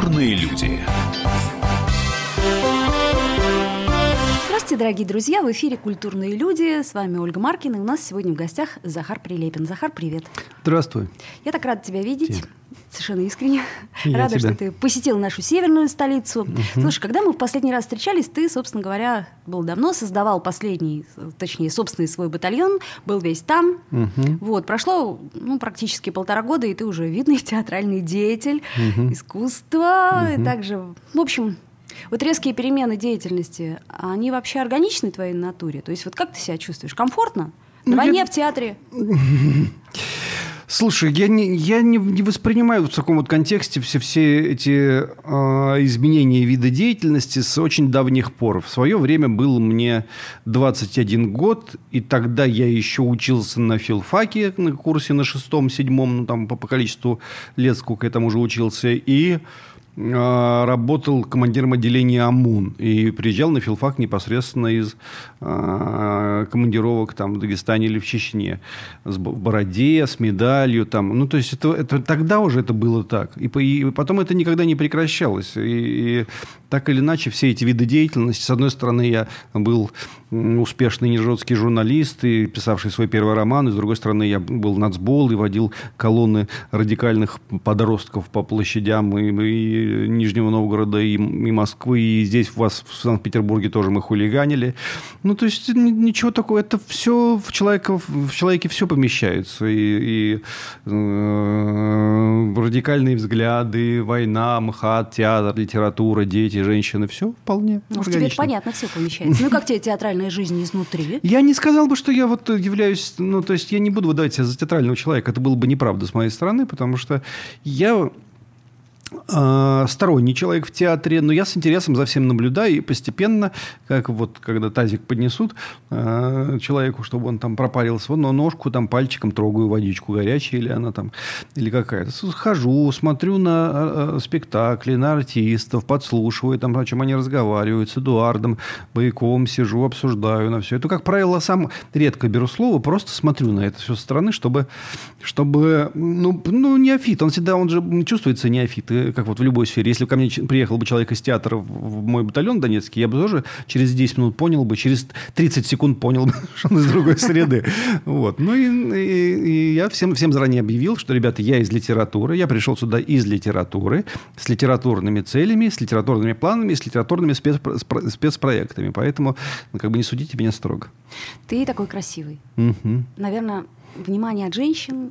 Культурные люди. Здравствуйте, дорогие друзья! В эфире «Культурные люди». С вами Ольга Маркина. И у нас сегодня в гостях Захар Прилепин. Захар, привет! Здравствуй! Я так рада тебя видеть. Привет. Совершенно искренне. Рада, что ты посетил нашу северную столицу. Слушай, когда мы в последний раз встречались, ты, собственно говоря, был давно, создавал собственный свой батальон, был весь там. Вот, прошло практически 1,5 года, и ты уже видный театральный деятель, искусства, и также, в общем... Вот резкие перемены деятельности, они вообще органичны твоей натуре? То есть вот как ты себя чувствуешь? Комфортно? На войне, в театре? Слушай, я не воспринимаю в таком вот контексте все эти изменения вида деятельности с очень давних пор. В свое время был мне 21 год, и тогда я еще учился на филфаке, на курсе на 6-7, по количеству лет, сколько я там уже учился, и... работал командиром отделения ОМОН и приезжал на филфак непосредственно из командировок в Дагестане или в Чечне. С бороде, с медалью. То есть это тогда уже это было так. И потом это никогда не прекращалось. И так или иначе все эти виды деятельности. С одной стороны, я был успешный нижегородский журналист, и писавший свой первый роман. И с другой стороны, я был нацбол и водил колонны радикальных подростков по площадям и Нижнего Новгорода, и Москвы, и здесь у вас в Санкт-Петербурге тоже мы хулиганили. То есть ничего такого. Это все в человеке все помещается. И радикальные взгляды, война, МХАТ, театр, литература, дети, женщины. Все вполне органично. Тебе это понятно, все помещается. Как тебе театральная жизнь изнутри? Я не сказал бы, что я являюсь... я не буду выдавать себя за театрального человека. Это было бы неправда с моей стороны, потому что я... сторонний человек в театре, но я с интересом за всем наблюдаю, и постепенно, как когда тазик поднесут человеку, чтобы он пропарился, но ножку пальчиком трогаю, водичку горячая или она или какая-то. Хожу, смотрю на спектакли, на артистов, подслушиваю, о чем они разговаривают, с Эдуардом Бояковым сижу, обсуждаю на все это. Как правило, сам редко беру слово, просто смотрю на это все со стороны, чтобы неофит, он же чувствуется неофит, как в любой сфере. Если ко мне приехал бы человек из театра в мой батальон донецкий, я бы тоже через 10 минут понял бы, через 30 секунд понял бы, что он из другой среды. И я всем заранее объявил, что, ребята, я из литературы, я пришел сюда из литературы, с литературными целями, с литературными планами, с литературными спецпроектами. Поэтому не судите меня строго. Ты такой красивый. Угу. Наверное, внимание от женщин...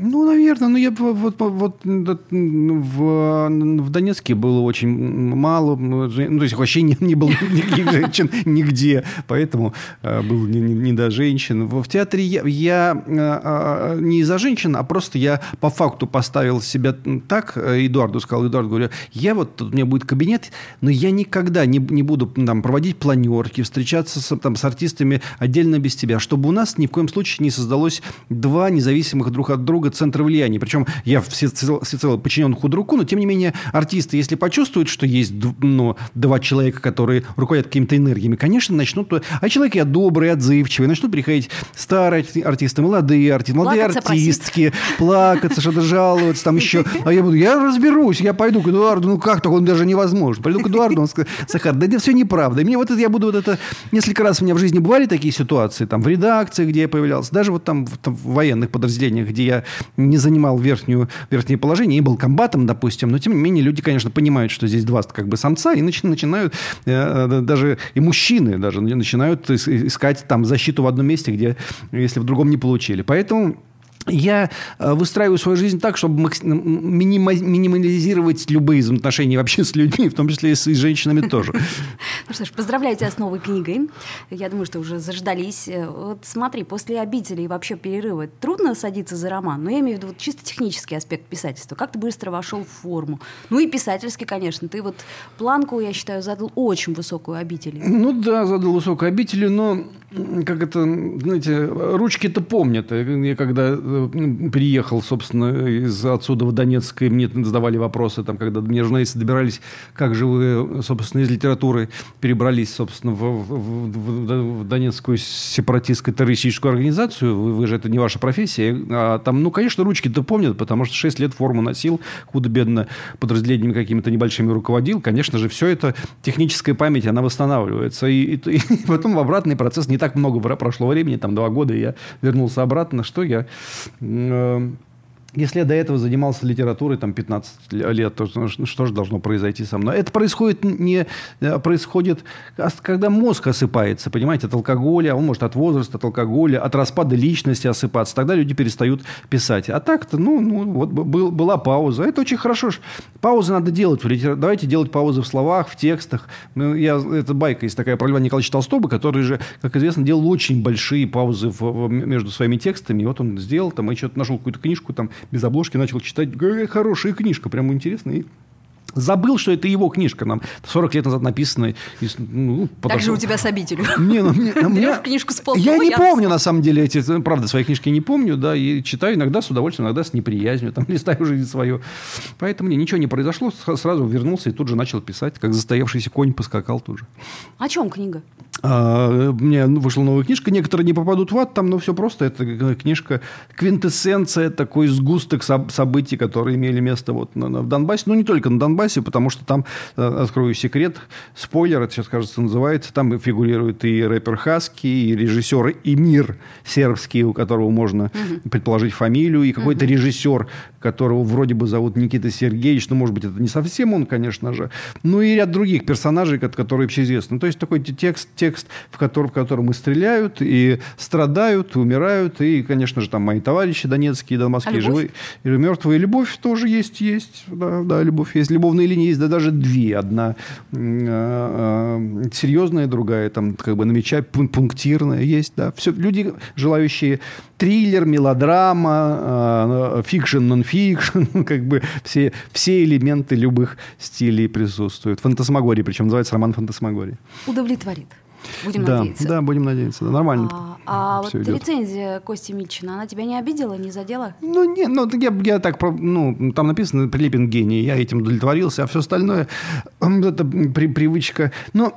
наверное, я в Донецке было очень мало, вообще не было никаких женщин нигде, поэтому было не до женщин. В театре я не из-за женщин, а просто я по факту поставил себя так, Эдуарду сказал, говорю, у меня будет кабинет, но я никогда не буду проводить планерки, встречаться с артистами отдельно без тебя, чтобы у нас ни в коем случае не создалось два независимых друг от друга центра влияния. Причем я всецело подчинен худруку, но, тем не менее, артисты, если почувствуют, что есть два человека, которые руководят какими-то энергиями, конечно, начнут... А человек я добрый, отзывчивый, начнут приходить старые артисты, молодые артисты, молодые артистки, плакаться, что-то жаловаться, еще... А я буду, я разберусь, я пойду к Эдуарду, как так, он даже невозможен. Пойду к Эдуарду, он скажет, Захар, да это все неправда. И мне несколько раз у меня в жизни бывали такие ситуации, в редакциях, где я появлялся, даже в военных подразделениях, где я не занимал верхнее положение и был комбатом, допустим, но, тем не менее, люди, конечно, понимают, что здесь два самца, и начинают даже, и мужчины даже начинают искать защиту в одном месте, где, если в другом не получили. Поэтому... Я выстраиваю свою жизнь так, чтобы минимализировать любые взаимоотношения вообще с людьми, в том числе и с женщинами тоже. Ну что ж, поздравляю тебя с новой книгой. Я думаю, что уже заждались. Вот смотри, после «Обители» и вообще перерыва трудно садиться за роман, но я имею в виду чисто технический аспект писательства. Как ты быстро вошел в форму? И писательский, конечно. Ты планку, я считаю, задал очень высокую «Обители». Задал высокую «Обители», но ручки-то помнят. Я когда... приехал, собственно, отсюда в Донецк, и мне задавали вопросы, там, когда мне журналисты добирались, как же вы, собственно, из литературы перебрались, собственно, в донецкую сепаратистскую террористическую организацию, вы же, это не ваша профессия, а там, ну, конечно, ручки-то помнят, потому что 6 лет форму носил, худо-бедно подразделениями какими-то небольшими руководил, конечно же, все это, техническая память, она восстанавливается, и потом в обратный процесс не так много прошло времени, там 2 года, и я вернулся обратно, что я... Если я до этого занимался литературой там, 15 лет, то что же должно произойти со мной? Это происходит, когда мозг осыпается, понимаете, от алкоголя, он может от возраста, от алкоголя, от распада личности осыпаться. Тогда люди перестают писать. А так-то, вот была пауза. Это очень хорошо. Паузы надо делать. Давайте делать паузы в словах, в текстах. Это байка есть такая про Льва Николаевича Толстого, который же, как известно, делал очень большие паузы между своими текстами. И вот он сделал, там, и что-то нашел какую-то книжку, там, без обложки начал читать. Хорошая книжка, прямо интересная. И забыл, что это его книжка. Нам 40 лет назад написанная. Так же у тебя с обителью. Берешь книжку с полки. Я не помню, на самом деле, правда, свои книжки не помню. Да, и читаю иногда с удовольствием, иногда с неприязнью. Там листаю жизнь свою. Поэтому ничего не произошло. Сразу вернулся и тут же начал писать. Как застоявшийся конь поскакал тут же. О чем книга? У меня вышла новая книжка. Некоторые не попадут в ад. Там, все просто. Это книжка квинтэссенция, такой сгусток событий, которые имели место вот в Донбассе. Ну, не только на Донбассе, потому что там, открою секрет, спойлер, это сейчас, кажется, называется, там фигурирует и рэпер Хаски, и режиссер Эмир сербский, у которого можно предположить фамилию, и какой-то режиссер, которого вроде бы зовут Никита Сергеевич, но, может быть, это не совсем он, конечно же. Ну, и ряд других персонажей, которые общеизвестны. То есть, такой текст, в котором и стреляют, и страдают, и умирают, и, конечно же, там мои товарищи донецкие, донбасские, живые и мертвые. Любовь тоже есть, да, любовь есть. Любовные линии есть, да, даже две. Одна серьезная, другая, там, как бы намечая, пунктирная есть, да. Все, люди, желающие триллер, мелодрама, фикшн, нон-фикшн, как бы все элементы любых стилей присутствуют. Фантасмагория, причем называется роман «Фантасмагория». Удовлетворит. Будем надеяться. Да, будем надеяться. Да, нормально. А вот идет. Рецензия Кости Мильчина, она тебя не обидела, не задела? Я так, там написано «Прилепин гений», я этим удовлетворился, а все остальное это привычка. Но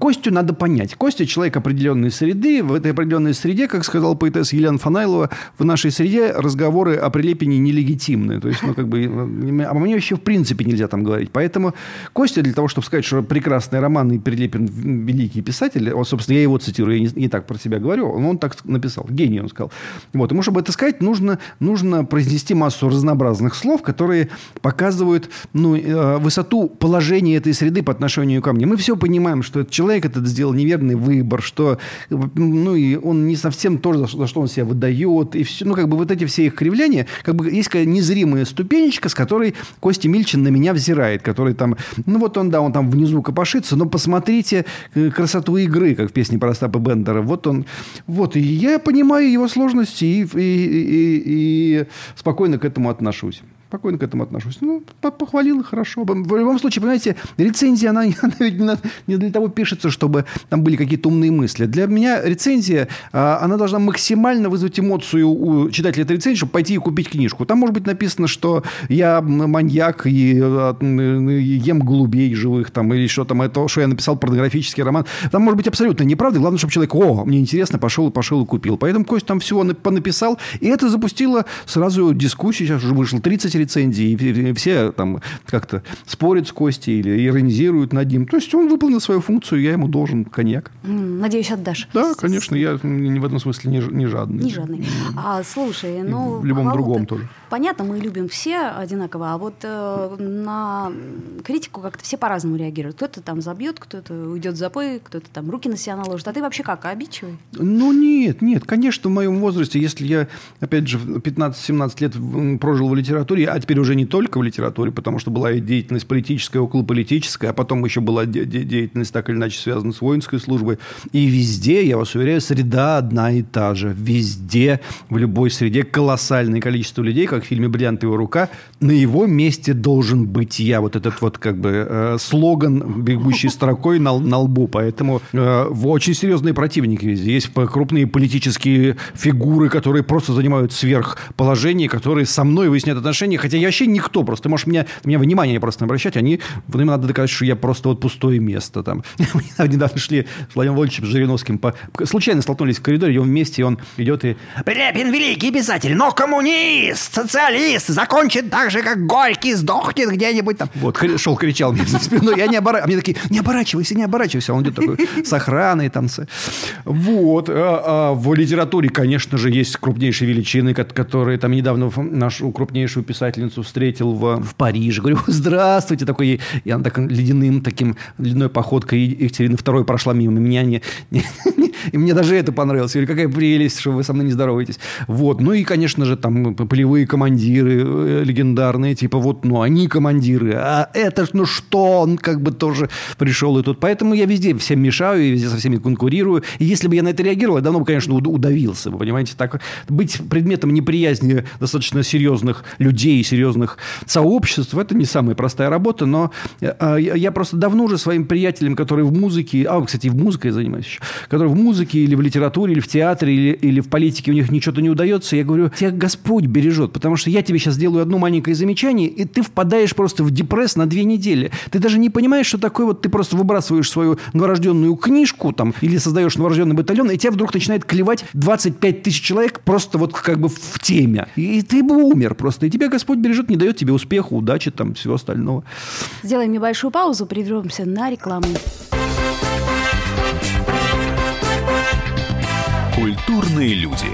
Костю надо понять. Костя человек определенной среды, в этой определенной среде, как сказала поэтесса Елена Фанайлова, в нашей среде разговоры о Прилепине нелегитимны. То есть, а мне вообще в принципе нельзя там говорить. Поэтому Костя, для того, чтобы сказать, что прекрасный роман и Прилепин великий писатель, собственно, я его цитирую, я не так про себя говорю, он так написал, гений, он сказал. Вот, ему, чтобы это сказать, нужно произнести массу разнообразных слов, которые показывают высоту положения этой среды по отношению ко мне. Мы все понимаем, что этот человек этот сделал неверный выбор, что и он не совсем то, за что он себя выдает, и все, вот эти все их кривляния, есть какая-то незримая ступенечка, с которой Костя Мильчин на меня взирает, который там, он там внизу копошится, но посмотрите красоту игры, как в песне про Остапа Бендера. И я понимаю его сложности и спокойно к этому отношусь. Похвалил, хорошо. В любом случае, понимаете, рецензия, она ведь не для того пишется, чтобы там были какие-то умные мысли. Для меня рецензия, она должна максимально вызвать эмоцию у читателя этой рецензии, чтобы пойти и купить книжку. Там может быть написано, что я маньяк и ем голубей живых, там, или что там, это, что я написал порнографический роман. Там может быть абсолютно неправда. Главное, чтобы человек, мне интересно, пошел и купил. Поэтому Кость там всего понаписал, и это запустило сразу дискуссию. Сейчас уже вышло 30 рецензии, и все там как-то спорят с Костей или иронизируют над ним. То есть он выполнил свою функцию, я ему должен коньяк. Надеюсь, отдашь. Да, конечно, я в этом смысле не жадный. Не жадный. Слушай, в любом другом тоже. Понятно, мы любим все одинаково, а вот на критику как-то все по-разному реагируют. Кто-то там забьет, кто-то уйдет в запой, кто-то там руки на себя наложит. А ты вообще как, обидчивый? Нет, конечно, в моем возрасте, если я, опять же, 15-17 лет прожил в литературе, литературе, а теперь уже не только в литературе, потому что была и деятельность политическая, околополитическая, а потом еще была деятельность так или иначе связана с воинской службой. И везде, я вас уверяю, среда одна и та же. Везде, в любой среде колоссальное количество людей, как в фильме «Бриллиантовая рука», на его месте должен быть я. Вот этот вот как бы слоган, бегущий строкой на лбу. Поэтому очень серьезные противники везде. Есть крупные политические фигуры, которые просто занимают сверхположение, которые со мной выясняют отношения, хотя я вообще никто, просто ты можешь меня внимание просто обращать, они, им надо доказать, что я просто вот пустое место там. Мы недавно шли с Владимиром Вольфовичем, с Жириновским, случайно столкнулись в коридоре, идем вместе, и он идет и... Прилепин великий писатель, но коммунист, социалист, закончит так же, как Горький, сдохнет где-нибудь там. Вот, шел, кричал мне за спиной, я не оборачиваюсь, а мне такие, не оборачивайся, не оборачивайся, он идет такой с охраной там. Вот, в литературе, конечно же, есть крупнейшие величины, которые там недавно нашу крупнейшую писательницу встретил в Париже. Говорю, здравствуйте, такой, и она так ледяной походкой Екатерина II прошла мимо меня, и мне даже это понравилось. Я говорю, какая прелесть, что вы со мной не здороваетесь. Вот, ну и, конечно же, там полевые командиры легендарные, типа вот, ну они командиры, а это ж, ну что, он как бы тоже пришел и тут. Поэтому я везде всем мешаю, и везде со всеми конкурирую. И если бы я на это реагировал, я давно бы, конечно, удавился. Вы понимаете, так быть предметом неприязни достаточно серьезных людей, серьезных сообществ, это не самая простая работа, но я просто давно уже своим приятелям, которые в музыке, кстати, в музыке я занимаюсь еще, которые в музыке или в литературе, или в театре, или в политике у них ничего-то не удается, я говорю, тебя Господь бережет, потому что я тебе сейчас делаю одно маленькое замечание, и ты впадаешь просто в депресс на 2 недели. Ты даже не понимаешь, что такое, вот ты просто выбрасываешь свою новорожденную книжку там, или создаешь новорожденный батальон, и тебя вдруг начинает клевать 25 тысяч человек просто вот как бы в теме. И ты бы умер просто. И тебя Господь бережет, не дает тебе успеха, удачи, там, всего остального. Сделаем небольшую паузу, прервемся на рекламу. Культурные люди.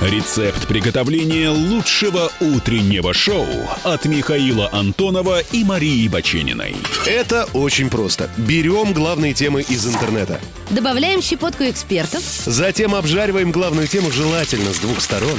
Рецепт приготовления лучшего утреннего шоу от Михаила Антонова и Марии Бачениной. Это очень просто. Берем главные темы из интернета. Добавляем щепотку экспертов. Затем обжариваем главную тему, желательно с 2 сторон.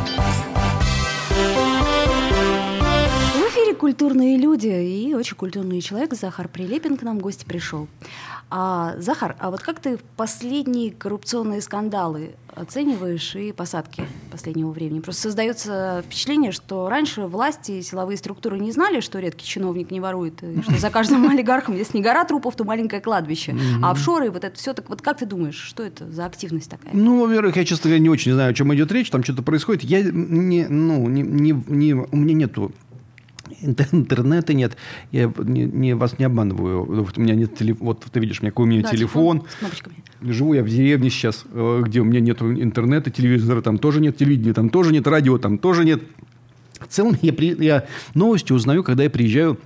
Культурные люди и очень культурный человек Захар Прилепин к нам в гости пришел. Захар, а вот как ты последние коррупционные скандалы оцениваешь и посадки последнего времени? Просто создается впечатление, что раньше власти и силовые структуры не знали, что редкий чиновник не ворует, и что за каждым олигархом, если не гора трупов, то маленькое кладбище. А офшоры, вот это все. Так вот как ты думаешь, что это за активность такая? Ну, во-первых, я, честно говоря, не очень знаю, о чем идет речь, там что-то происходит. У меня нету интернета нет. Я вас не обманываю. У меня нет телефона. Вот ты видишь, какой у меня телефон. С кнопочками. Живу я в деревне сейчас, где у меня нет интернета, телевизора там тоже нет, телевидения там тоже нет, радио там тоже нет. В целом я новости узнаю, когда я приезжаю.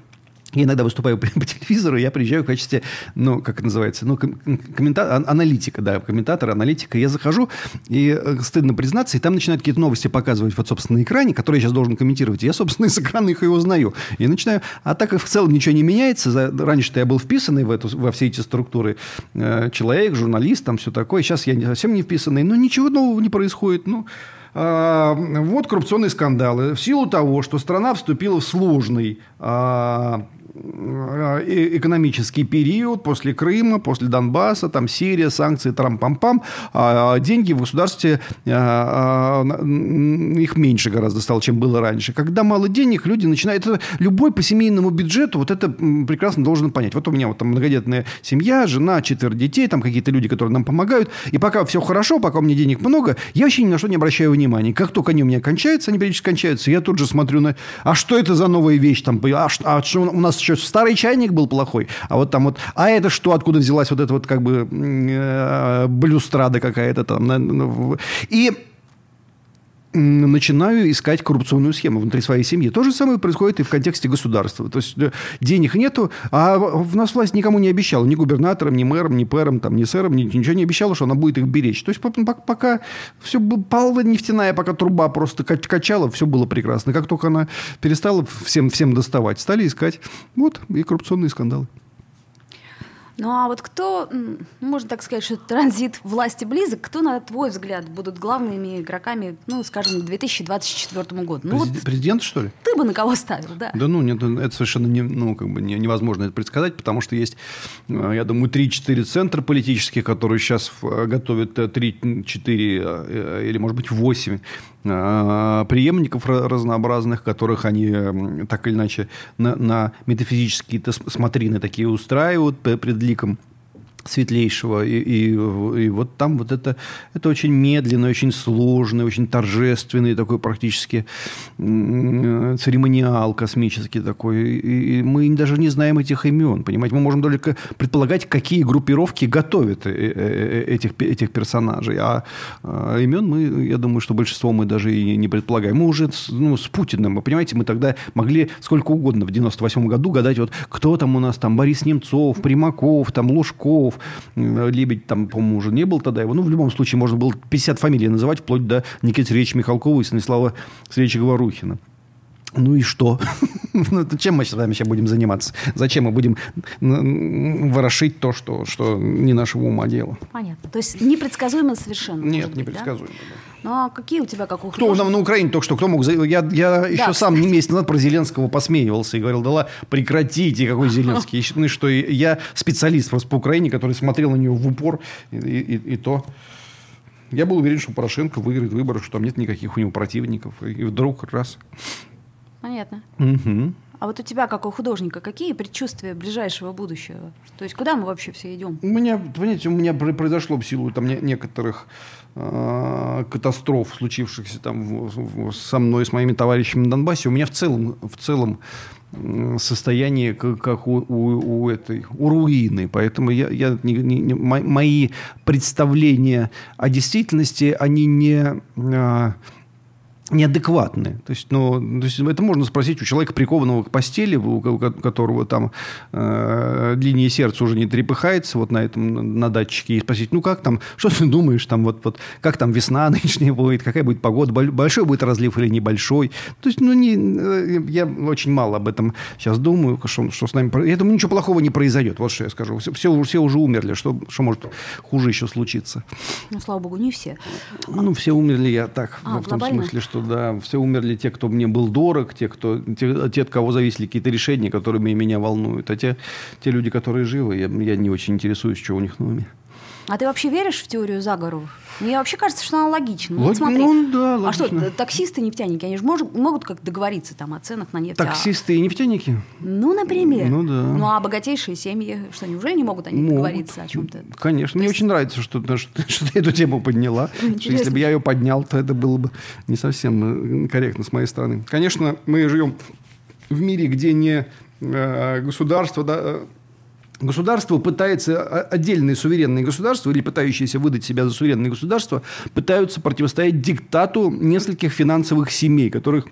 Я иногда выступаю по телевизору, я приезжаю в качестве, комментатора, аналитика. Я захожу, и стыдно признаться, и там начинают какие-то новости показывать вот, собственно, на экране, которые я сейчас должен комментировать. Я, собственно, из экрана их и узнаю. И начинаю... А так как в целом ничего не меняется, раньше-то я был вписанный во все эти структуры человек, журналист, там все такое. Сейчас я совсем не вписанный, но ничего нового не происходит, Вот коррупционные скандалы. В силу того, что страна вступила в сложный экономический период после Крыма, после Донбасса, там Сирия, санкции, трам-пам-пам, деньги в государстве, их меньше гораздо стало, чем было раньше. Когда мало денег, люди начинают... Любой по семейному бюджету вот это прекрасно должен понять. Вот у меня вот там многодетная семья, жена, 4 детей, там какие-то люди, которые нам помогают. И пока все хорошо, пока у меня денег много, я вообще ни на что не обращаю внимания. Как только они у меня кончаются, они периодически кончаются, я тут же смотрю на... А что это за новая вещь там? А что у нас еще старый чайник был плохой, а вот там вот, а это что, откуда взялась вот эта вот как бы блюстрада какая-то там. И начинаю искать коррупционную схему внутри своей семьи. То же самое происходит и в контексте государства. То есть денег нету, а в нас власть никому не обещала. Ни губернаторам, ни мэрам, ни пэрам, там, ни сэрам, ничего не обещала, что она будет их беречь. То есть пока все пала нефтяная, пока труба просто качала, все было прекрасно. Как только она перестала всем доставать, стали искать. Вот и коррупционные скандалы. Ну, а вот кто, можно так сказать, что транзит власти близок, кто, на твой взгляд, будут главными игроками, ну, скажем, к 2024 году? Ну, президент, вот, что ли? Ты бы на кого ставил, да? Да, ну, нет, это совершенно не, ну, как бы невозможно это предсказать, потому что есть, я думаю, 3-4 центра политических, которые сейчас готовят 3-4 или, может быть, 8 преемников разнообразных, которых они так или иначе на метафизические смотрины такие устраивают пред ликом светлейшего. И вот там вот это очень медленный, очень сложный, очень торжественный такой практически церемониал космический такой. И мы даже не знаем этих имен, понимаете? Мы можем только предполагать, какие группировки готовят этих персонажей. А имен мы, я думаю, что большинство мы даже и не предполагаем. Мы уже с Путиным, вы понимаете, мы тогда могли сколько угодно в 98 году гадать, вот кто там у нас, там Борис Немцов, Примаков, там Лужков, Лебедь, там, по-моему, уже не был тогда его. Ну, в любом случае, можно было 50 фамилий называть, вплоть до Никиты Сергеевича Михалкова и Станислава Сергеевича Говорухина. Ну и что? Ну, чем мы с вами сейчас будем заниматься? Зачем мы будем ворошить то, что не нашего ума дело? Понятно. То есть непредсказуемо совершенно. Нет, непредсказуемо. Да? Ну, а какие у тебя, как у художника? Кто нам на Украине только что, кто мог... Я еще сам месяц назад про Зеленского посмеивался и говорил, да ладно, прекратите, какой Зеленский. Ну что, я специалист просто по Украине, который смотрел на нее в упор и то... Я был уверен, что Порошенко выиграет выборы, что там нет никаких у него противников. И вдруг раз... Понятно. Угу. А вот у тебя, как у художника, какие предчувствия ближайшего будущего? То есть куда мы вообще все идем? У меня произошло в силу там, некоторых катастроф, случившихся там, со мной, с моими товарищами на Донбассе. У меня в целом состояние, как у руины. Поэтому мои представления о действительности, они не... неадекватны. То есть это можно спросить у человека, прикованного к постели, у которого там линия сердца уже не трепыхается вот на датчике, и спросить, ну как там, что ты думаешь, там, как там весна нынешняя будет, какая будет погода, большой будет разлив или небольшой. То есть я очень мало об этом сейчас думаю, что с нами... Я думаю, ничего плохого не произойдет, вот что я скажу. Все уже умерли, что может хуже еще случиться? Ну, слава богу, не все. Ну, все умерли, я так, в том смысле, что да, все умерли те, кто мне был дорог, те, от кого зависели какие-то решения, которыми меня волнуют. А те люди, которые живы, я не очень интересуюсь, что у них на уме. А ты вообще веришь в теорию заговоров? Мне вообще кажется, что она логична. Ну, да, логично. А что, таксисты и нефтяники, они же могут как договориться там, о ценах на нефть? Таксисты и нефтяники? Ну, например. Ну, да. Ну, а богатейшие семьи, что, неужели не могут они договориться о чем-то? Конечно. Мне очень нравится, что ты эту тему подняла. Если бы я ее поднял, то это было бы не совсем корректно с моей стороны. Конечно, мы живем в мире, где не государство... Да, государство пытается, отдельные суверенные государства или пытающиеся выдать себя за суверенные государства, пытаются противостоять диктату нескольких финансовых семей, которых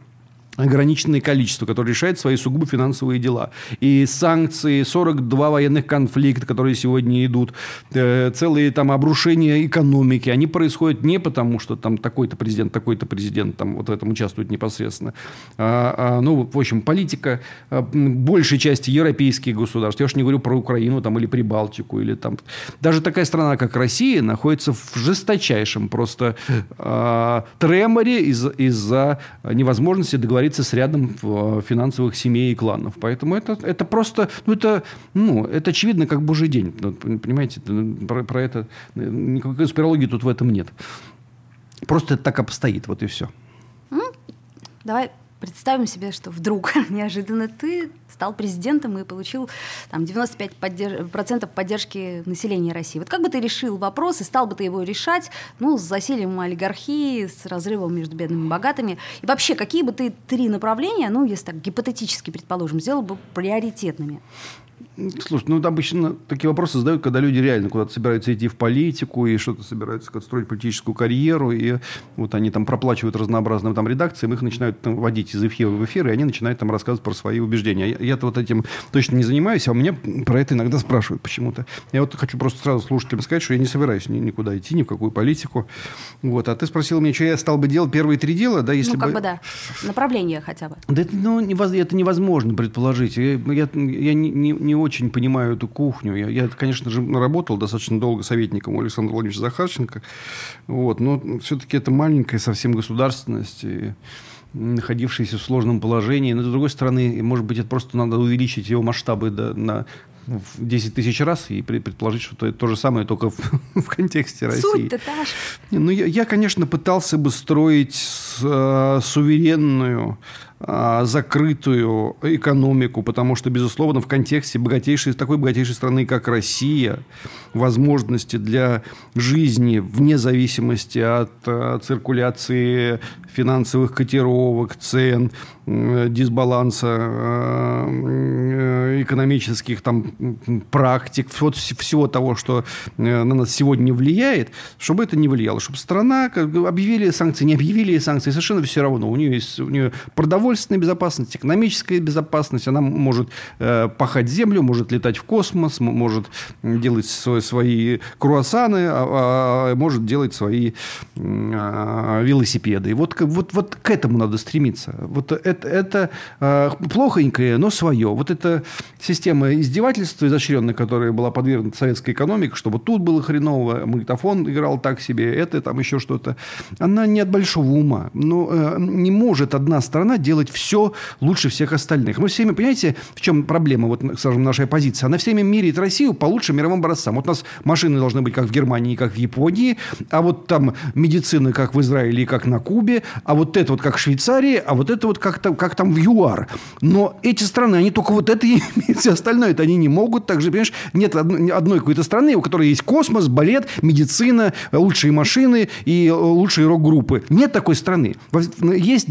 ограниченное количество, которое решает свои сугубо финансовые дела. И санкции, 42 военных конфликта, которые сегодня идут, целые там обрушения экономики, они происходят не потому, что там такой-то президент там вот в этом участвует непосредственно. Ну, в общем, политика большей части европейских государств. Я уж не говорю про Украину там, или Прибалтику. Или, там. Даже такая страна, как Россия, находится в жесточайшем просто треморе из-за невозможности договориться с рядом финансовых семей и кланов. Поэтому это просто... это очевидно, как божий день. Понимаете, про это... Никакой конспирологии тут в этом нет. Просто это так обстоит. Вот и все. Давай представим себе, что вдруг неожиданно ты стал президентом и получил там, 95% поддержки населения России. Вот как бы ты решил вопрос, и стал бы ты его решать, ну, с засильем олигархии, с разрывом между бедными и богатыми? И вообще, какие бы ты 3 направления, ну, если так гипотетически, предположим, сделал бы приоритетными? Слушай, ну обычно такие вопросы задают, когда люди реально куда-то собираются идти в политику и что-то собираются строить политическую карьеру, и вот они там проплачивают разнообразным там редакциям, их начинают там водить из эфира в эфир, и они начинают там рассказывать про свои убеждения. Я-то вот этим точно не занимаюсь, а у меня про это иногда спрашивают почему-то. Я вот хочу просто сразу слушателям сказать, что я не собираюсь никуда идти, ни в какую политику. Вот. А ты спросил меня, что я стал бы делать первые три дела, да, если бы... Да. Направление хотя бы. Да это невозможно предположить. Я не очень понимаю эту кухню. Я, конечно же, работал достаточно долго советником у Александра Владимировича Захарченко. Вот, но все-таки это маленькая совсем государственность, находившаяся в сложном положении. Но, с другой стороны, может быть, это просто надо увеличить его масштабы на 10 тысяч раз и предположить, что это то же самое, только в контексте России. Суть-то та же. Ну, я, конечно, пытался бы строить суверенную, закрытую экономику, потому что, безусловно, в контексте такой богатейшей страны, как Россия, возможности для жизни вне зависимости от циркуляции финансовых котировок, цен, дисбаланса экономических там, практик, вот всего того, что на нас сегодня влияет, чтобы это не влияло, чтобы страна объявили санкции, не объявили санкции, совершенно все равно. У нее продовольствие, безопасность, экономическая безопасность. Она может пахать землю, может летать в космос, может делать свои круассаны, может делать свои велосипеды. И вот к этому надо стремиться. Вот это плохонькое, но свое. Вот эта система издевательства изощренная, которая была подвергнута советской экономике, чтобы тут было хреново, магнитофон играл так себе, это там еще что-то. Она не от большого ума. Но не может одна страна делать все лучше всех остальных. Мы все время, понимаете, в чем проблема, вот, скажем, нашей оппозиции? Она все время меряет Россию по лучшим мировым образцам. Вот у нас машины должны быть как в Германии, как в Японии, а вот там медицина как в Израиле и как на Кубе, а вот это вот как в Швейцарии, а вот это вот как там в ЮАР. Но эти страны, они только вот это и имеют, все остальное это они не могут. Также, понимаешь, нет одной какой-то страны, у которой есть космос, балет, медицина, лучшие машины и лучшие рок-группы. Нет такой страны. Есть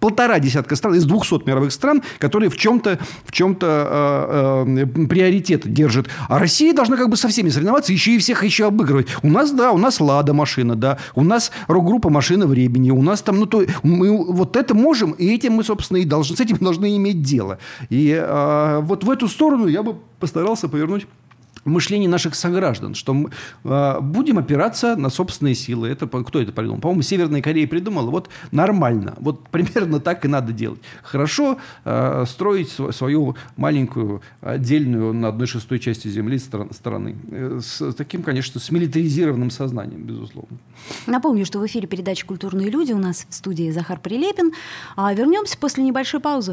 полтора десятка стран из 200 мировых стран, которые в чем-то приоритет держат. А Россия должна как бы со всеми соревноваться, еще и всех еще обыгрывать. У нас «Лада» машина, да, у нас рок-группа «Машина времени», у нас там, мы вот это можем, и этим мы, собственно, и должны, с этим должны иметь дело. И вот в эту сторону я бы постарался повернуть мышление наших сограждан, что мы будем опираться на собственные силы. Кто это придумал? По-моему, Северная Корея придумала. Вот нормально. Вот примерно так и надо делать. Хорошо строить свою маленькую, отдельную на 1/6 части земли страны. С таким, конечно, с милитаризированным сознанием, безусловно. Напомню, что в эфире передачи «Культурные люди» у нас в студии Захар Прилепин. А вернемся после небольшой паузы.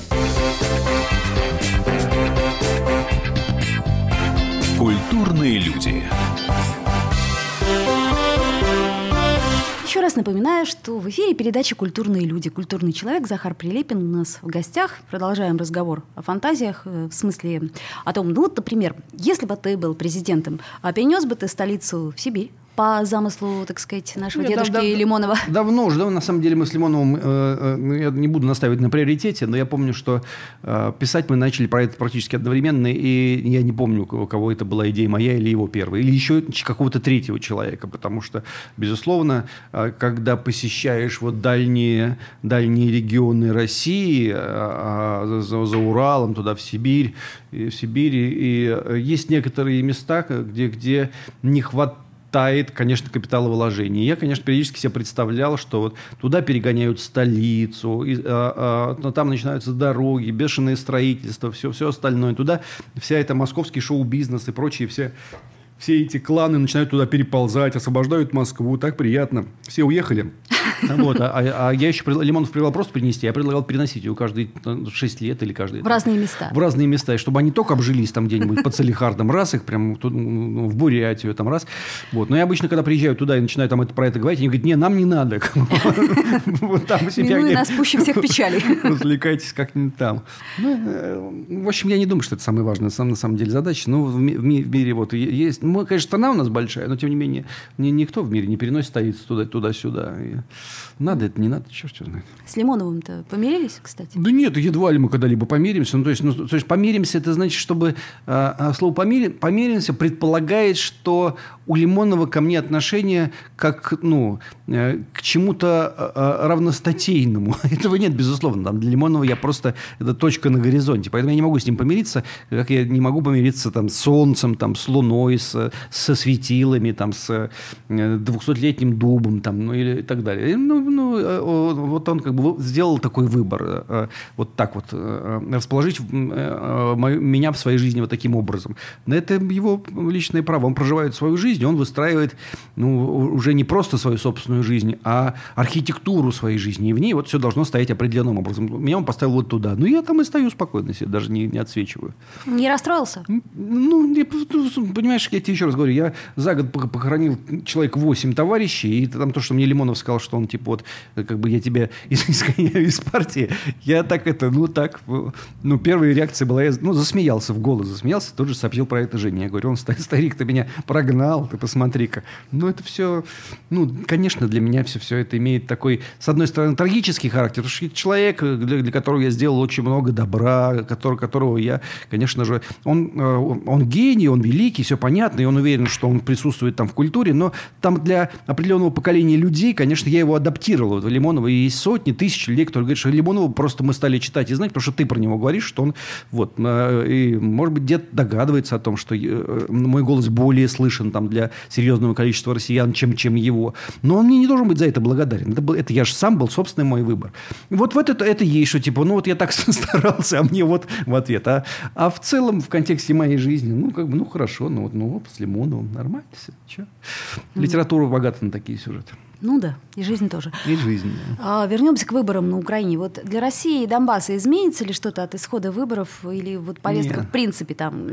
Культурные люди. Еще раз напоминаю, что в эфире передача «Культурные люди». Культурный человек Захар Прилепин у нас в гостях. Продолжаем разговор о фантазиях, в смысле о том, например, если бы ты был президентом, а перенес бы ты столицу в Сибирь? По замыслу, так сказать, нашего дедушки Лимонова. Давно, на самом деле, мы с Лимоновым, я не буду настаивать на приоритете, но я помню, что писать мы начали про это практически одновременно, и я не помню, у кого это была идея, моя или его первая, или еще какого-то третьего человека, потому что, безусловно, когда посещаешь вот дальние регионы России, за Уралом, туда, в Сибирь, и есть некоторые места, где не хватает, конечно, капиталовложений. Я, конечно, периодически себе представлял, что вот туда перегоняют столицу, там начинаются дороги, бешеное строительство, все остальное. Туда вся эта московский шоу-бизнес и прочие все эти кланы начинают туда переползать, освобождают Москву. Так приятно. Все уехали. Вот. А я еще Лимонов предлагал просто принести, я предлагал переносить ее каждые 6 лет или каждые... В разные места. В разные места, и чтобы они только обжились там где-нибудь под Салихардом, раз их прям в Бурятию, там раз. Вот. Но я обычно, когда приезжаю туда и начинаю там про это говорить, они говорят, не, нам не надо. Минуя нас пуще всех печалей. Развлекайтесь как-нибудь там. В общем, я не думаю, что это самая важная на самом деле задача. Но в мире вот есть... Конечно, страна у нас большая, но тем не менее никто в мире не переносит столицу туда-сюда. Надо это, не надо, черт его знает. С Лимоновым-то помирились, кстати? Да нет, едва ли мы когда-либо помиримся. То есть помиримся, это значит, чтобы... Слово «помиримся» предполагает, что у Лимонова ко мне отношение как, к чему-то равностатейному. Этого нет, безусловно. Там, для Лимонова я просто... Это точка на горизонте. Поэтому я не могу с ним помириться, как я не могу помириться там, с солнцем, там, с луной, со светилами, там, с 200-летним дубом там, и так далее. Вот он как бы сделал такой выбор. Вот так вот. Расположить меня в своей жизни вот таким образом. Но это его личное право. Он проживает свою жизнь, он выстраивает уже не просто свою собственную жизнь, а архитектуру своей жизни. И в ней вот все должно стоять определенным образом. Меня он поставил вот туда. Ну, я там и стою спокойно себе, даже не отсвечиваю. Не расстроился? Понимаешь, я тебе еще раз говорю, я за год похоронил человек 8 товарищей, и там то, что мне Лимонов сказал, что он типа вот, как бы я тебя изгоняю из партии, я так, первая реакция была, я засмеялся в голос, тут же сообщил про это Жене. Я говорю, он старик, ты меня прогнал, ты посмотри-ка. Но это все, конечно, для меня все это имеет такой, с одной стороны, трагический характер, потому что человек, для которого я сделал очень много добра, которого я, конечно же, он гений, он великий, все понятно, и он уверен, что он присутствует там в культуре, но там для определенного поколения людей, конечно, я его адаптировал. Вот Лимонова есть сотни, тысячи людей, которые говорят, что Лимонова просто мы стали читать и знать, потому что ты про него говоришь, что он, и, может быть, дед догадывается о том, что мой голос более слышен там для серьезного количества россиян, чем его. Но он мне не должен быть за это благодарен. Это я же сам был, собственный мой выбор. Вот это есть, что типа, я так старался, а мне вот в ответ. А в целом, в контексте моей жизни, хорошо, с Лимоновым нормально все. Че? Литература богата на такие сюжеты. И жизнь тоже. И жизнь, да. Вернемся к выборам на Украине. Вот для России и Донбасса изменится ли что-то от исхода выборов? Или вот повестка, в принципе, там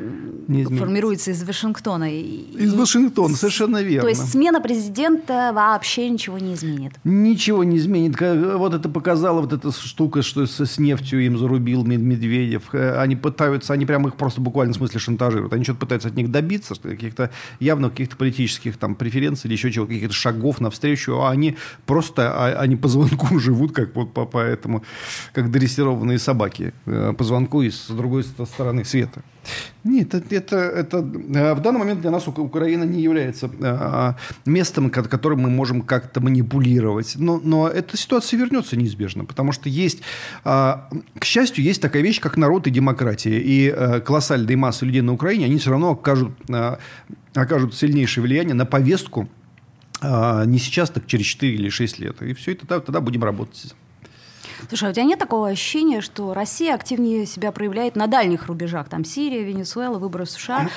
формируется из Вашингтона? Из Вашингтона, совершенно верно. То есть смена президента вообще ничего не изменит? Ничего не изменит. Вот это показала вот эта штука, что с нефтью им зарубил Медведев. Они пытаются, они прямо их просто буквально в смысле шантажируют. Они что-то пытаются от них добиться, каких-то политических там преференций или еще чего-то, каких-то шагов навстречу. А они просто, они по звонку живут, как вот поэтому, как дрессированные собаки, по звонку и с другой стороны света. Нет, это в данный момент для нас Украина не является местом, которым мы можем как-то манипулировать. Но эта ситуация вернется неизбежно, потому что есть, к счастью, есть такая вещь, как народ и демократия. И колоссальные массы людей на Украине, они все равно окажут сильнейшее влияние на повестку. Не сейчас, так через 4 или 6 лет. И все, и тогда будем работать. Слушай, а у тебя нет такого ощущения, что Россия активнее себя проявляет на дальних рубежах? Там Сирия, Венесуэла, выборы в США.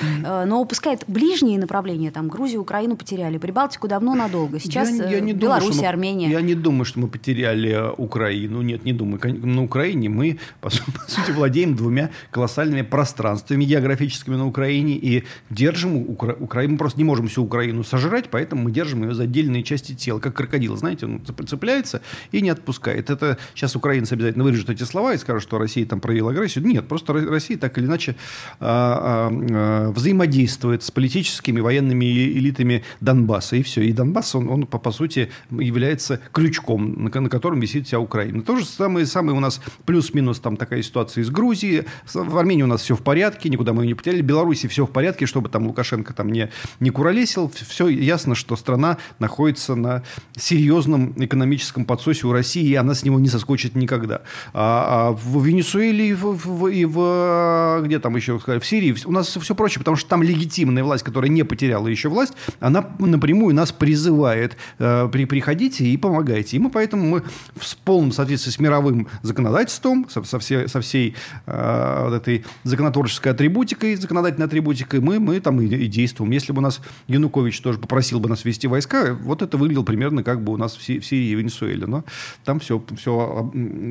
Но упускает ближние направления. Там Грузию, Украину потеряли. Прибалтику давно надолго. Сейчас Белоруссия, Армения. Я не думаю, что мы потеряли Украину. Нет, не думаю. На Украине мы, по сути, владеем двумя колоссальными пространствами географическими на Украине. И держим Украину. Мы просто не можем всю Украину сожрать. Поэтому мы держим ее за отдельные части тела. Как крокодил, знаете, он цепляется и не отпускает. Это сейчас украинцы обязательно вырежут эти слова и скажут, что Россия там проявила агрессию. Нет, просто Россия так или иначе взаимодействует с политическими и военными элитами Донбасса. И все. И Донбасс, он по сути, является крючком, на котором висит вся Украина. То же самое у нас плюс-минус там такая ситуация из Грузии. В Армении у нас все в порядке, никуда мы ее не потеряли. В Беларуси все в порядке, чтобы там Лукашенко там не куролесил. Все ясно, что страна находится на серьезном экономическом подсосе у России, и она с него не соскучится получит никогда. А в Венесуэле и где там еще, в Сирии у нас все проще, потому что там легитимная власть, которая не потеряла еще власть, она напрямую нас призывает: приходите и помогайте. И мы поэтому в полном соответствии с мировым законодательством, со всей вот этой законотворческой атрибутикой, законодательной атрибутикой, мы там и действуем. Если бы у нас Янукович тоже попросил бы нас вести войска, вот это выглядело примерно как бы у нас в Сирии и Венесуэле. Но там все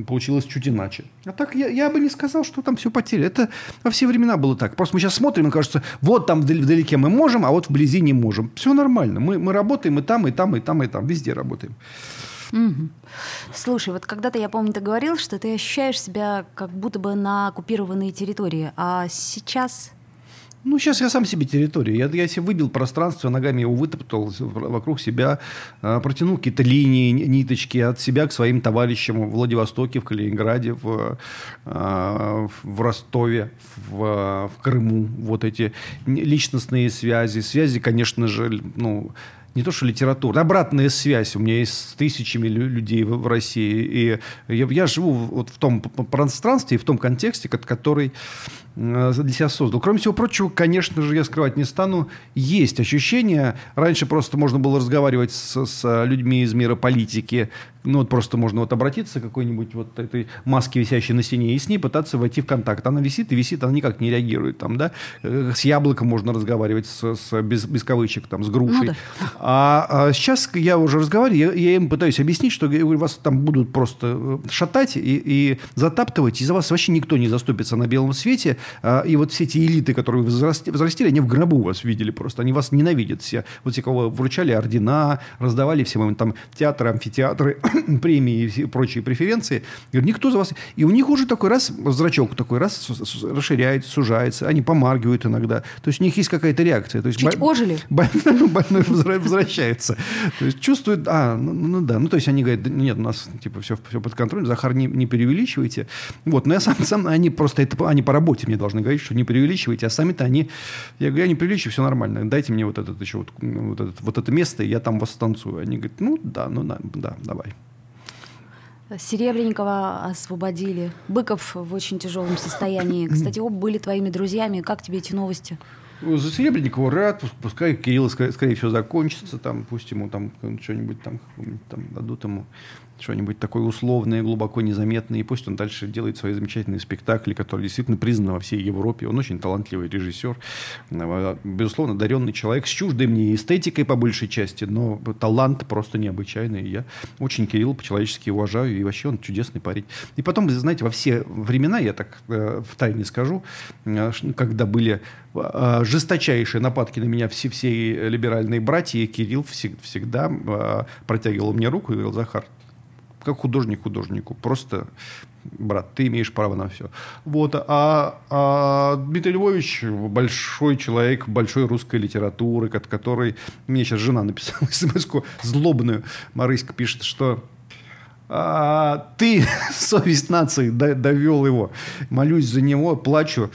получилось чуть иначе. А так я бы не сказал, что там все потеряно. Это во все времена было так. Просто мы сейчас смотрим, и кажется, вот там вдалеке мы можем, а вот вблизи не можем. Все нормально. Мы работаем и там, и там, и там, и там. Везде работаем. Угу. Слушай, вот когда-то, я помню, ты говорил, что ты ощущаешь себя как будто бы на оккупированной территории. А сейчас... Ну, сейчас я сам себе территорию. Я себе выбил пространство, ногами его вытоптал, вокруг себя протянул какие-то линии, ниточки от себя к своим товарищам в Владивостоке, в Калининграде, в Ростове, в Крыму. Вот эти личностные связи. Связи, конечно же, ну... Не то, что литература. Обратная связь у меня есть с тысячами людей в России. И я живу вот в том пространстве и в том контексте, который для себя создал. Кроме всего прочего, конечно же, я скрывать не стану. Есть ощущение. Раньше просто можно было разговаривать с людьми из мира политики. Ну, вот просто можно вот обратиться к какой-нибудь вот этой маске, висящей на стене, и с ней пытаться войти в контакт. Она висит и висит, она никак не реагирует. Там, да? С яблоком можно разговаривать, без кавычек, там, с грушей. Ну, да. А сейчас я уже разговариваю, я им пытаюсь объяснить, что вас там будут просто шатать и затаптывать, и за вас вообще никто не заступится на белом свете. И вот все эти элиты, которые возрастили, они в гробу вас видели просто. Они вас ненавидят все. Вот те, кого вручали ордена, раздавали всем им там театры, амфитеатры, премии и прочие преференции. Говорю, никто за вас... И у них уже такой раз, зрачок такой раз расширяется, сужается. Они помаргивают иногда. То есть у них есть какая-то реакция. То есть чуть ожили. Больной возвращается. То есть чувствует... да. Ну, то есть они говорят, нет, у нас типа все под контролем. Захар, не преувеличивайте. Вот. Но я сам... Они просто... Они по работе мне должны говорить, что не преувеличивайте. А сами-то они... Я говорю, я не преувеличиваю, все нормально. Дайте мне вот этот еще... Вот это место, и я там вас танцую. Они говорят, ну да, давай. Серебренникова освободили. Быков в очень тяжелом состоянии. Кстати, оба были твоими друзьями. Как тебе эти новости? За Серебренникова рад, пускай Кирилл, скорее всего, закончится, там, пусть ему там что-нибудь там дадут ему что-нибудь такое условное, глубоко незаметное, и пусть он дальше делает свои замечательные спектакли, которые действительно признаны во всей Европе. Он очень талантливый режиссер, безусловно, одаренный человек, с чуждой мне эстетикой по большей части, но талант просто необычайный. Я очень Кирилла по-человечески уважаю, и вообще он чудесный парень. И потом, знаете, во все времена, я так втайне скажу, когда были жесточайшие нападки на меня все либеральные братья, Кирилл всегда протягивал мне руку и говорил: Захар, как художник художнику, просто, брат, ты имеешь право на все. Вот. А Дмитрий Львович большой человек большой русской литературы, от которой мне сейчас жена написала смс-ку злобную. Марыська пишет, что ты, совесть нации, довел его. Молюсь за него, плачу,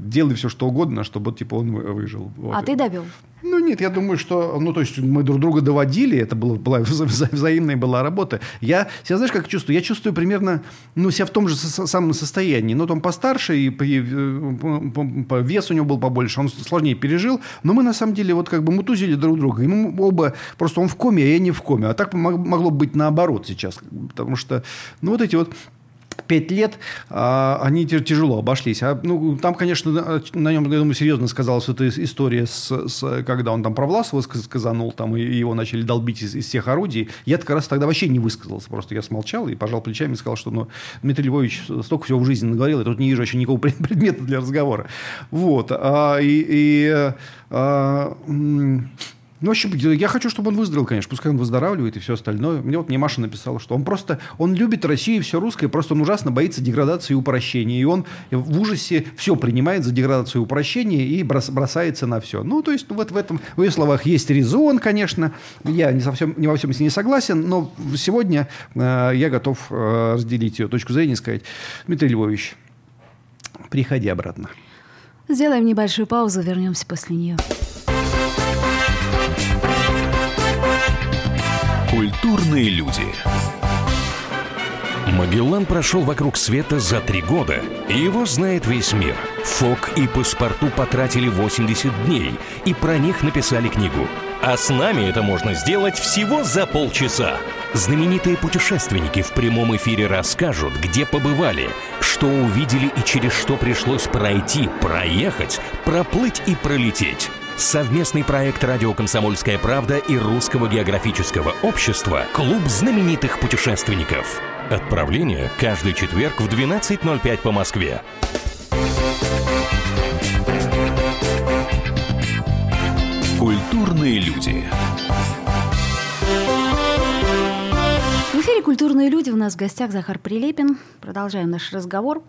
делай все, что угодно, чтобы типа он выжил. Вот. А ты довел? Ну, нет, я думаю, что... Ну, то есть, мы друг друга доводили, это была взаимная была работа. Я себя, знаешь, как чувствую? Я чувствую примерно, ну, себя в том же самом состоянии. Но он постарше, и вес у него был побольше, он сложнее пережил. Но мы, на самом деле, вот как бы мутузили друг друга. И мы оба... Просто он в коме, а я не в коме. А так могло быть наоборот сейчас. Потому что, ну, вот эти вот... 5 лет, они тяжело обошлись. Там, конечно, на нем, я думаю, серьезно сказалась эта история, когда он там про Власова сказанул, там, и его начали долбить из всех орудий. Я как раз тогда вообще не высказался. Просто я смолчал и пожал плечами и сказал, что Дмитрий Львович столько всего в жизни наговорил, я тут не вижу еще никакого предмета для разговора. Вот. Ну, в общем, я хочу, чтобы он выздоровел, конечно. Пускай он выздоравливает и все остальное. Мне Маша написала, что он просто... Он любит Россию и все русское. Просто он ужасно боится деградации и упрощения. И он в ужасе все принимает за деградацию и упрощение и бросается на все. Ну, то есть, вот в ее словах есть резон, конечно. Я не во всем с ней согласен. Но сегодня я готов разделить ее точку зрения и сказать: Дмитрий Львович, приходи обратно. Сделаем небольшую паузу, вернемся после нее. Культурные люди. Магеллан прошел вокруг света за 3 года, и его знает весь мир. Фок и Паспарту потратили 80 дней, и про них написали книгу. А с нами это можно сделать всего за полчаса. Знаменитые путешественники в прямом эфире расскажут, где побывали, что увидели и через что пришлось пройти, проехать, проплыть и пролететь. Совместный проект «Радио Комсомольская правда» и Русского географического общества «Клуб знаменитых путешественников». Отправление каждый четверг в 12:05 по Москве. Культурные люди. В эфире «Культурные люди». У нас в гостях Захар Прилепин. Продолжаем наш разговор.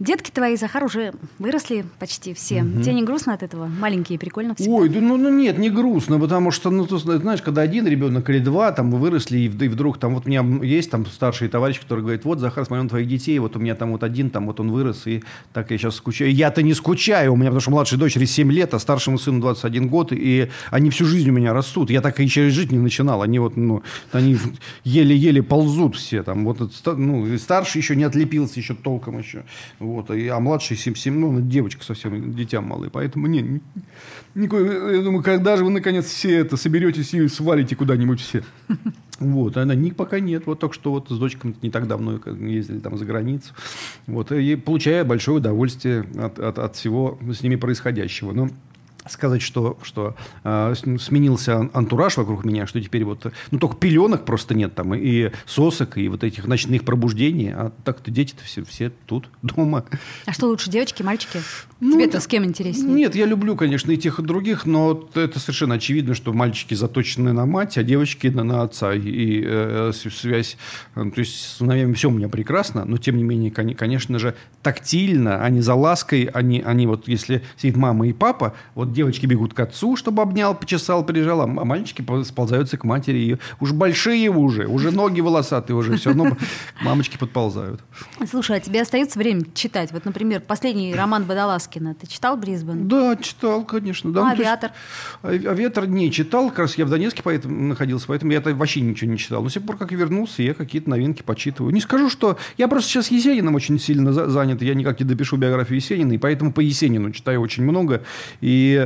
Детки твои, Захар, уже выросли почти все. Угу. Тебе не грустно от этого? Маленькие, прикольно всегда. Ой, да, нет, не грустно, потому что, ну, ты знаешь, когда один ребенок или два, там, выросли, и вдруг, там, вот у меня есть там старший товарищ, который говорит: вот, Захар, смотрю на твоих детей, вот у меня там вот один, там, вот он вырос, и так я сейчас скучаю. Я-то не скучаю, у меня, потому что младшей дочери 7 лет, а старшему сыну 21 год, и они всю жизнь у меня растут. Я так и через жить не начинал, они вот, ну, они еле-еле ползут все, там, вот, ну, старший еще не отлепился, еще толком еще. Вот, а младший 7-7, ну, девочка совсем, дитя малое. Поэтому я думаю, когда же вы, наконец, все это соберетесь и свалите куда-нибудь все? Вот, а она пока нет. Вот только что вот с дочками не так давно ездили там за границу. Вот, и получая большое удовольствие от всего с ними происходящего. Но сказать, что сменился антураж вокруг меня, что теперь вот... Ну, только пеленок просто нет там, и сосок, и вот этих ночных пробуждений. А так-то дети-то все тут, дома. А что лучше, девочки, мальчики? Ну, тебе-то с кем интереснее? Нет, я люблю, конечно, и тех, и других, но это совершенно очевидно, что мальчики заточены на мать, а девочки на отца. И связь... То есть, с сыновьями все у меня прекрасно, но, тем не менее, конечно же, тактильно, они за лаской, они вот, если сидит мама и папа, вот девочки бегут к отцу, чтобы обнял, почесал, прижал, а мальчики сползаются к матери. И уж большие уже ноги волосатые, уже все равно мамочки подползают. Слушай, а тебе остается время читать? Вот, например, последний роман Водолазкина. Ты читал «Брисбен»? Да, читал, конечно. Да. А «Авиатор»? «Авиатор» не читал. Как раз я в Донецке находился, поэтому я вообще ничего не читал. Но с тех пор, как я вернулся, я какие-то новинки почитываю. Не скажу, что... Я просто сейчас Есениным очень сильно занят. Я никак не допишу биографию Есенина, и поэтому по Есенину читаю очень много. И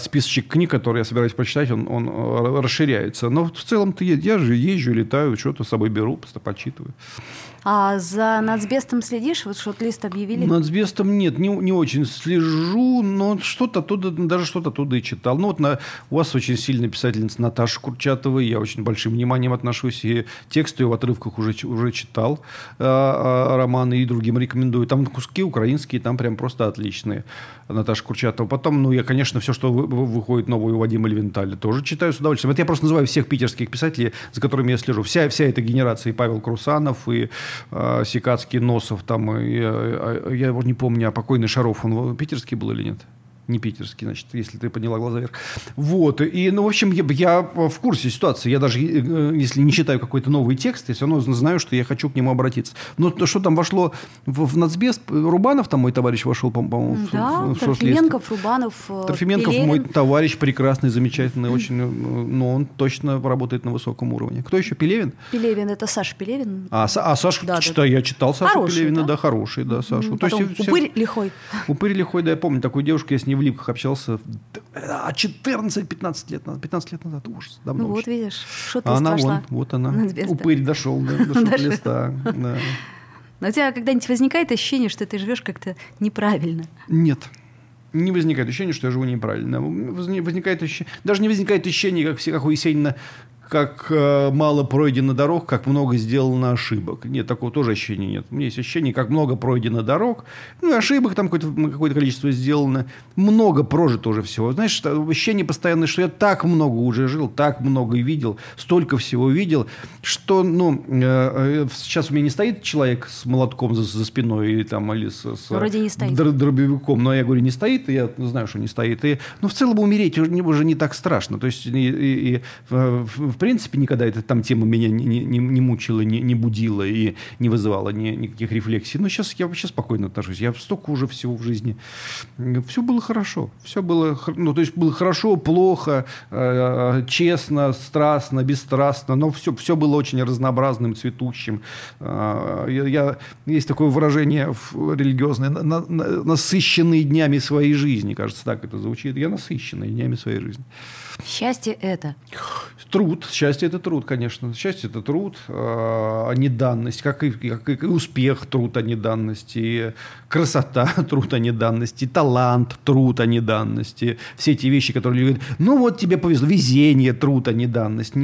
списочек книг, которые я собираюсь прочитать, он расширяется. Но в целом-то я же езжу, летаю, что-то с собой беру, просто почитываю. А за «Нацбестом» следишь? Вот шорт-лист объявили? «Нацбестом» нет, не очень слежу, но что-то оттуда и читал. Ну, вот у вас очень сильная писательница Наташа Курчатова, я очень большим вниманием отношусь, и текст ее в отрывках уже читал, романы, и другим рекомендую. Там куски украинские, там прям просто отличные. Наташа Курчатова. Потом, я, конечно, все, что выходит новое у Вадима Левенталя, тоже читаю с удовольствием. Это я просто называю всех питерских писателей, за которыми я слежу. Вся эта генерация, и Павел Крусанов, и Сикацкий, Носов, там, я его не помню, а покойный Шаров, он питерский был или нет? Не питерский, значит, если ты подняла глаза вверх. Вот. И, в общем, я в курсе ситуации. Я даже, если не читаю какой-то новый текст, я все равно знаю, что я хочу к нему обратиться. Но что там вошло в Нацбест? Рубанов, там мой товарищ вошел, по-моему, в шорт-лист. Торфименков, Рубанов, Торфименков, Пелевин. Мой товарищ прекрасный, замечательный, очень, но он точно работает на высоком уровне. Кто еще? Пелевин? Пелевин, это Саша Пелевин. Саша, да, я читал Сашу хороший, Пелевина, да, хороший, да, Сашу. Потом Упырь лихой. Упырь лихой, да, я помню, такую девушку, я с ней в липках общался 15 лет назад. Ужас. Давно. Ну вот, видишь, шот-лист она вошла. Вот она. Упырь дошел, да, до шот-листа. Да. Но у тебя когда-нибудь возникает ощущение, что ты живешь как-то неправильно? Нет. Не возникает ощущение, что я живу неправильно. Возникает ощущение... Даже не возникает ощущение, как у Есенина, как мало пройдено дорог, как много сделано ошибок. Нет, такого тоже ощущения нет. У меня есть ощущение, как много пройдено дорог, ошибок там какое-то количество сделано, много прожито уже всего. Знаешь, ощущение постоянное, что я так много уже жил, так много видел, столько всего видел, что, сейчас у меня не стоит человек с молотком за спиной или с дробовиком, но я говорю, не стоит, и я знаю, что не стоит. Но в целом умереть уже не так страшно. То есть принципе, никогда эта там тема меня не мучила, не будила и не вызывала никаких рефлексий. Но сейчас я вообще спокойно отношусь. Я столько уже всего в жизни. Все было хорошо. Все было... Ну, то есть было хорошо, плохо, честно, страстно, бесстрастно. Но все было очень разнообразным, цветущим. Есть такое выражение религиозное. Насыщенные днями своей жизни. Кажется, так это звучит. Я насыщенный днями своей жизни. Счастье это? Труд. Счастье это труд, конечно. Счастье это труд, а не данность. Как и успех, труд, а не данность. И красота, труд, а не данность. И талант, труд, а не данность. И все эти вещи, которые люди говорят, ну вот тебе повезло. Везение, труд, а не данность.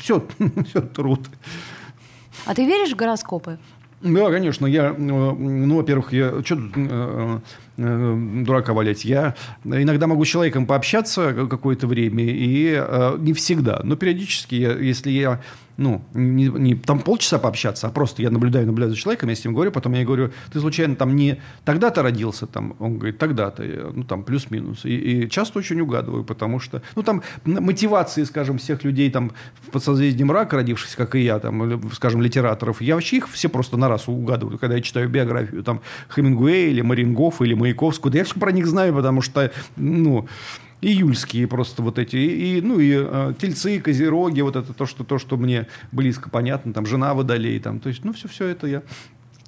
Все труд. А ты веришь в гороскопы? Да, конечно. Во-первых, дурака валять. Я иногда могу с человеком пообщаться какое-то время, и не всегда, но периодически, если я там полчаса пообщаться, а просто я наблюдаю за человеком, я с ним говорю, потом я говорю, ты случайно там не тогда-то родился, там, он говорит, тогда-то, там плюс-минус. И часто очень угадываю, потому что, там мотивации, скажем, всех людей там под созвездием рака, родившихся, как и я, там, скажем, литераторов, я вообще их все просто на раз угадываю, когда я читаю биографию там Хемингуэя или Марингофа или Маяковского, да я все про них знаю, потому что, июльские просто вот эти, и тельцы, козероги, вот это то, что мне близко понятно, там, жена водолей, там, то есть, все это я...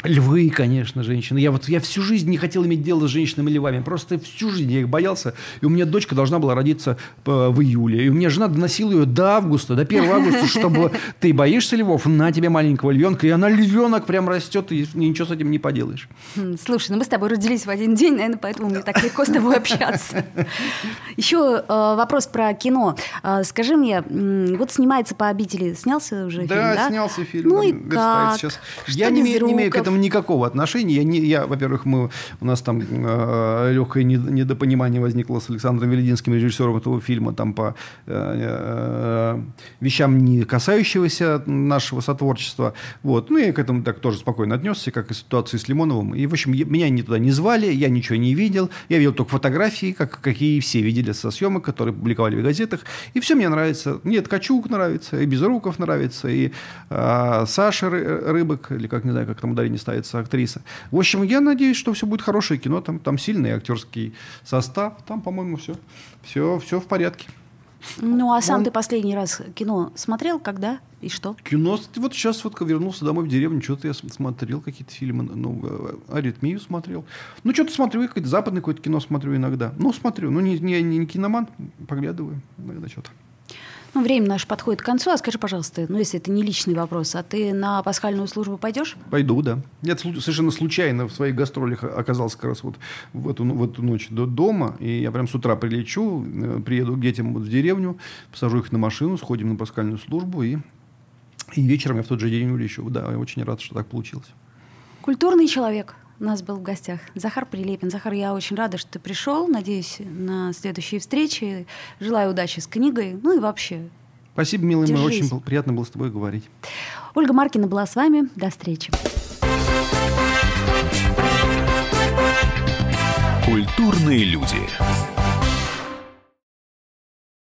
Львы, конечно, женщины. Я всю жизнь не хотел иметь дело с женщинами-львами. Просто всю жизнь я их боялся. И у меня дочка должна была родиться в июле. И у меня жена доносила ее до августа, до 1 августа, чтобы ты боишься львов, на тебе маленького львенка. И она львенок прям растет, и ничего с этим не поделаешь. Слушай, мы с тобой родились в один день, наверное, поэтому мне так легко с тобой общаться. Еще вопрос про кино. Скажи мне, вот снимается «По обители». Снялся уже фильм, да? Да, снялся фильм. Ну и как? Я не имею к этому никакого отношения. Во-первых, у нас там легкое недопонимание возникло с Александром Велединским, режиссером этого фильма, там по вещам, не касающегося нашего сотворчества. Вот. Я к этому так тоже спокойно отнесся, как и ситуации с Лимоновым. И, в общем, меня не туда не звали, я ничего не видел. Я видел только фотографии, какие все видели со съемок, которые публиковали в газетах. И все мне нравится. Мне Ткачук нравится, и Безруков нравится, и Саша Рыбок, или как, не знаю, как там ударение ставится, актриса. В общем, я надеюсь, что все будет хорошее кино. Там сильный актерский состав. Там, по-моему, все в порядке. Ну, а сам ты последний раз кино смотрел? Когда и что? Кино? Вот сейчас вернулся домой в деревню. Что-то я смотрел какие-то фильмы. «Аритмию» смотрел. Что-то смотрю. Какое-то западное какое-то кино смотрю иногда. Смотрю. Не киноман. Поглядываю иногда что-то. Время наше подходит к концу. А скажи, пожалуйста, если это не личный вопрос, а ты на пасхальную службу пойдешь? Пойду, да. Я совершенно случайно в своих гастролях оказался как раз в эту ночь дома. И я прям с утра прилечу, приеду к детям в деревню, посажу их на машину, сходим на пасхальную службу. И вечером я в тот же день улечу. Да, я очень рад, что так получилось. Культурный человек у нас был в гостях. Захар Прилепин. Захар, я очень рада, что ты пришел. Надеюсь на следующие встречи. Желаю удачи с книгой. И вообще. Спасибо, милый мой. Очень приятно было с тобой говорить. Ольга Маркина была с вами. До встречи. Культурные люди.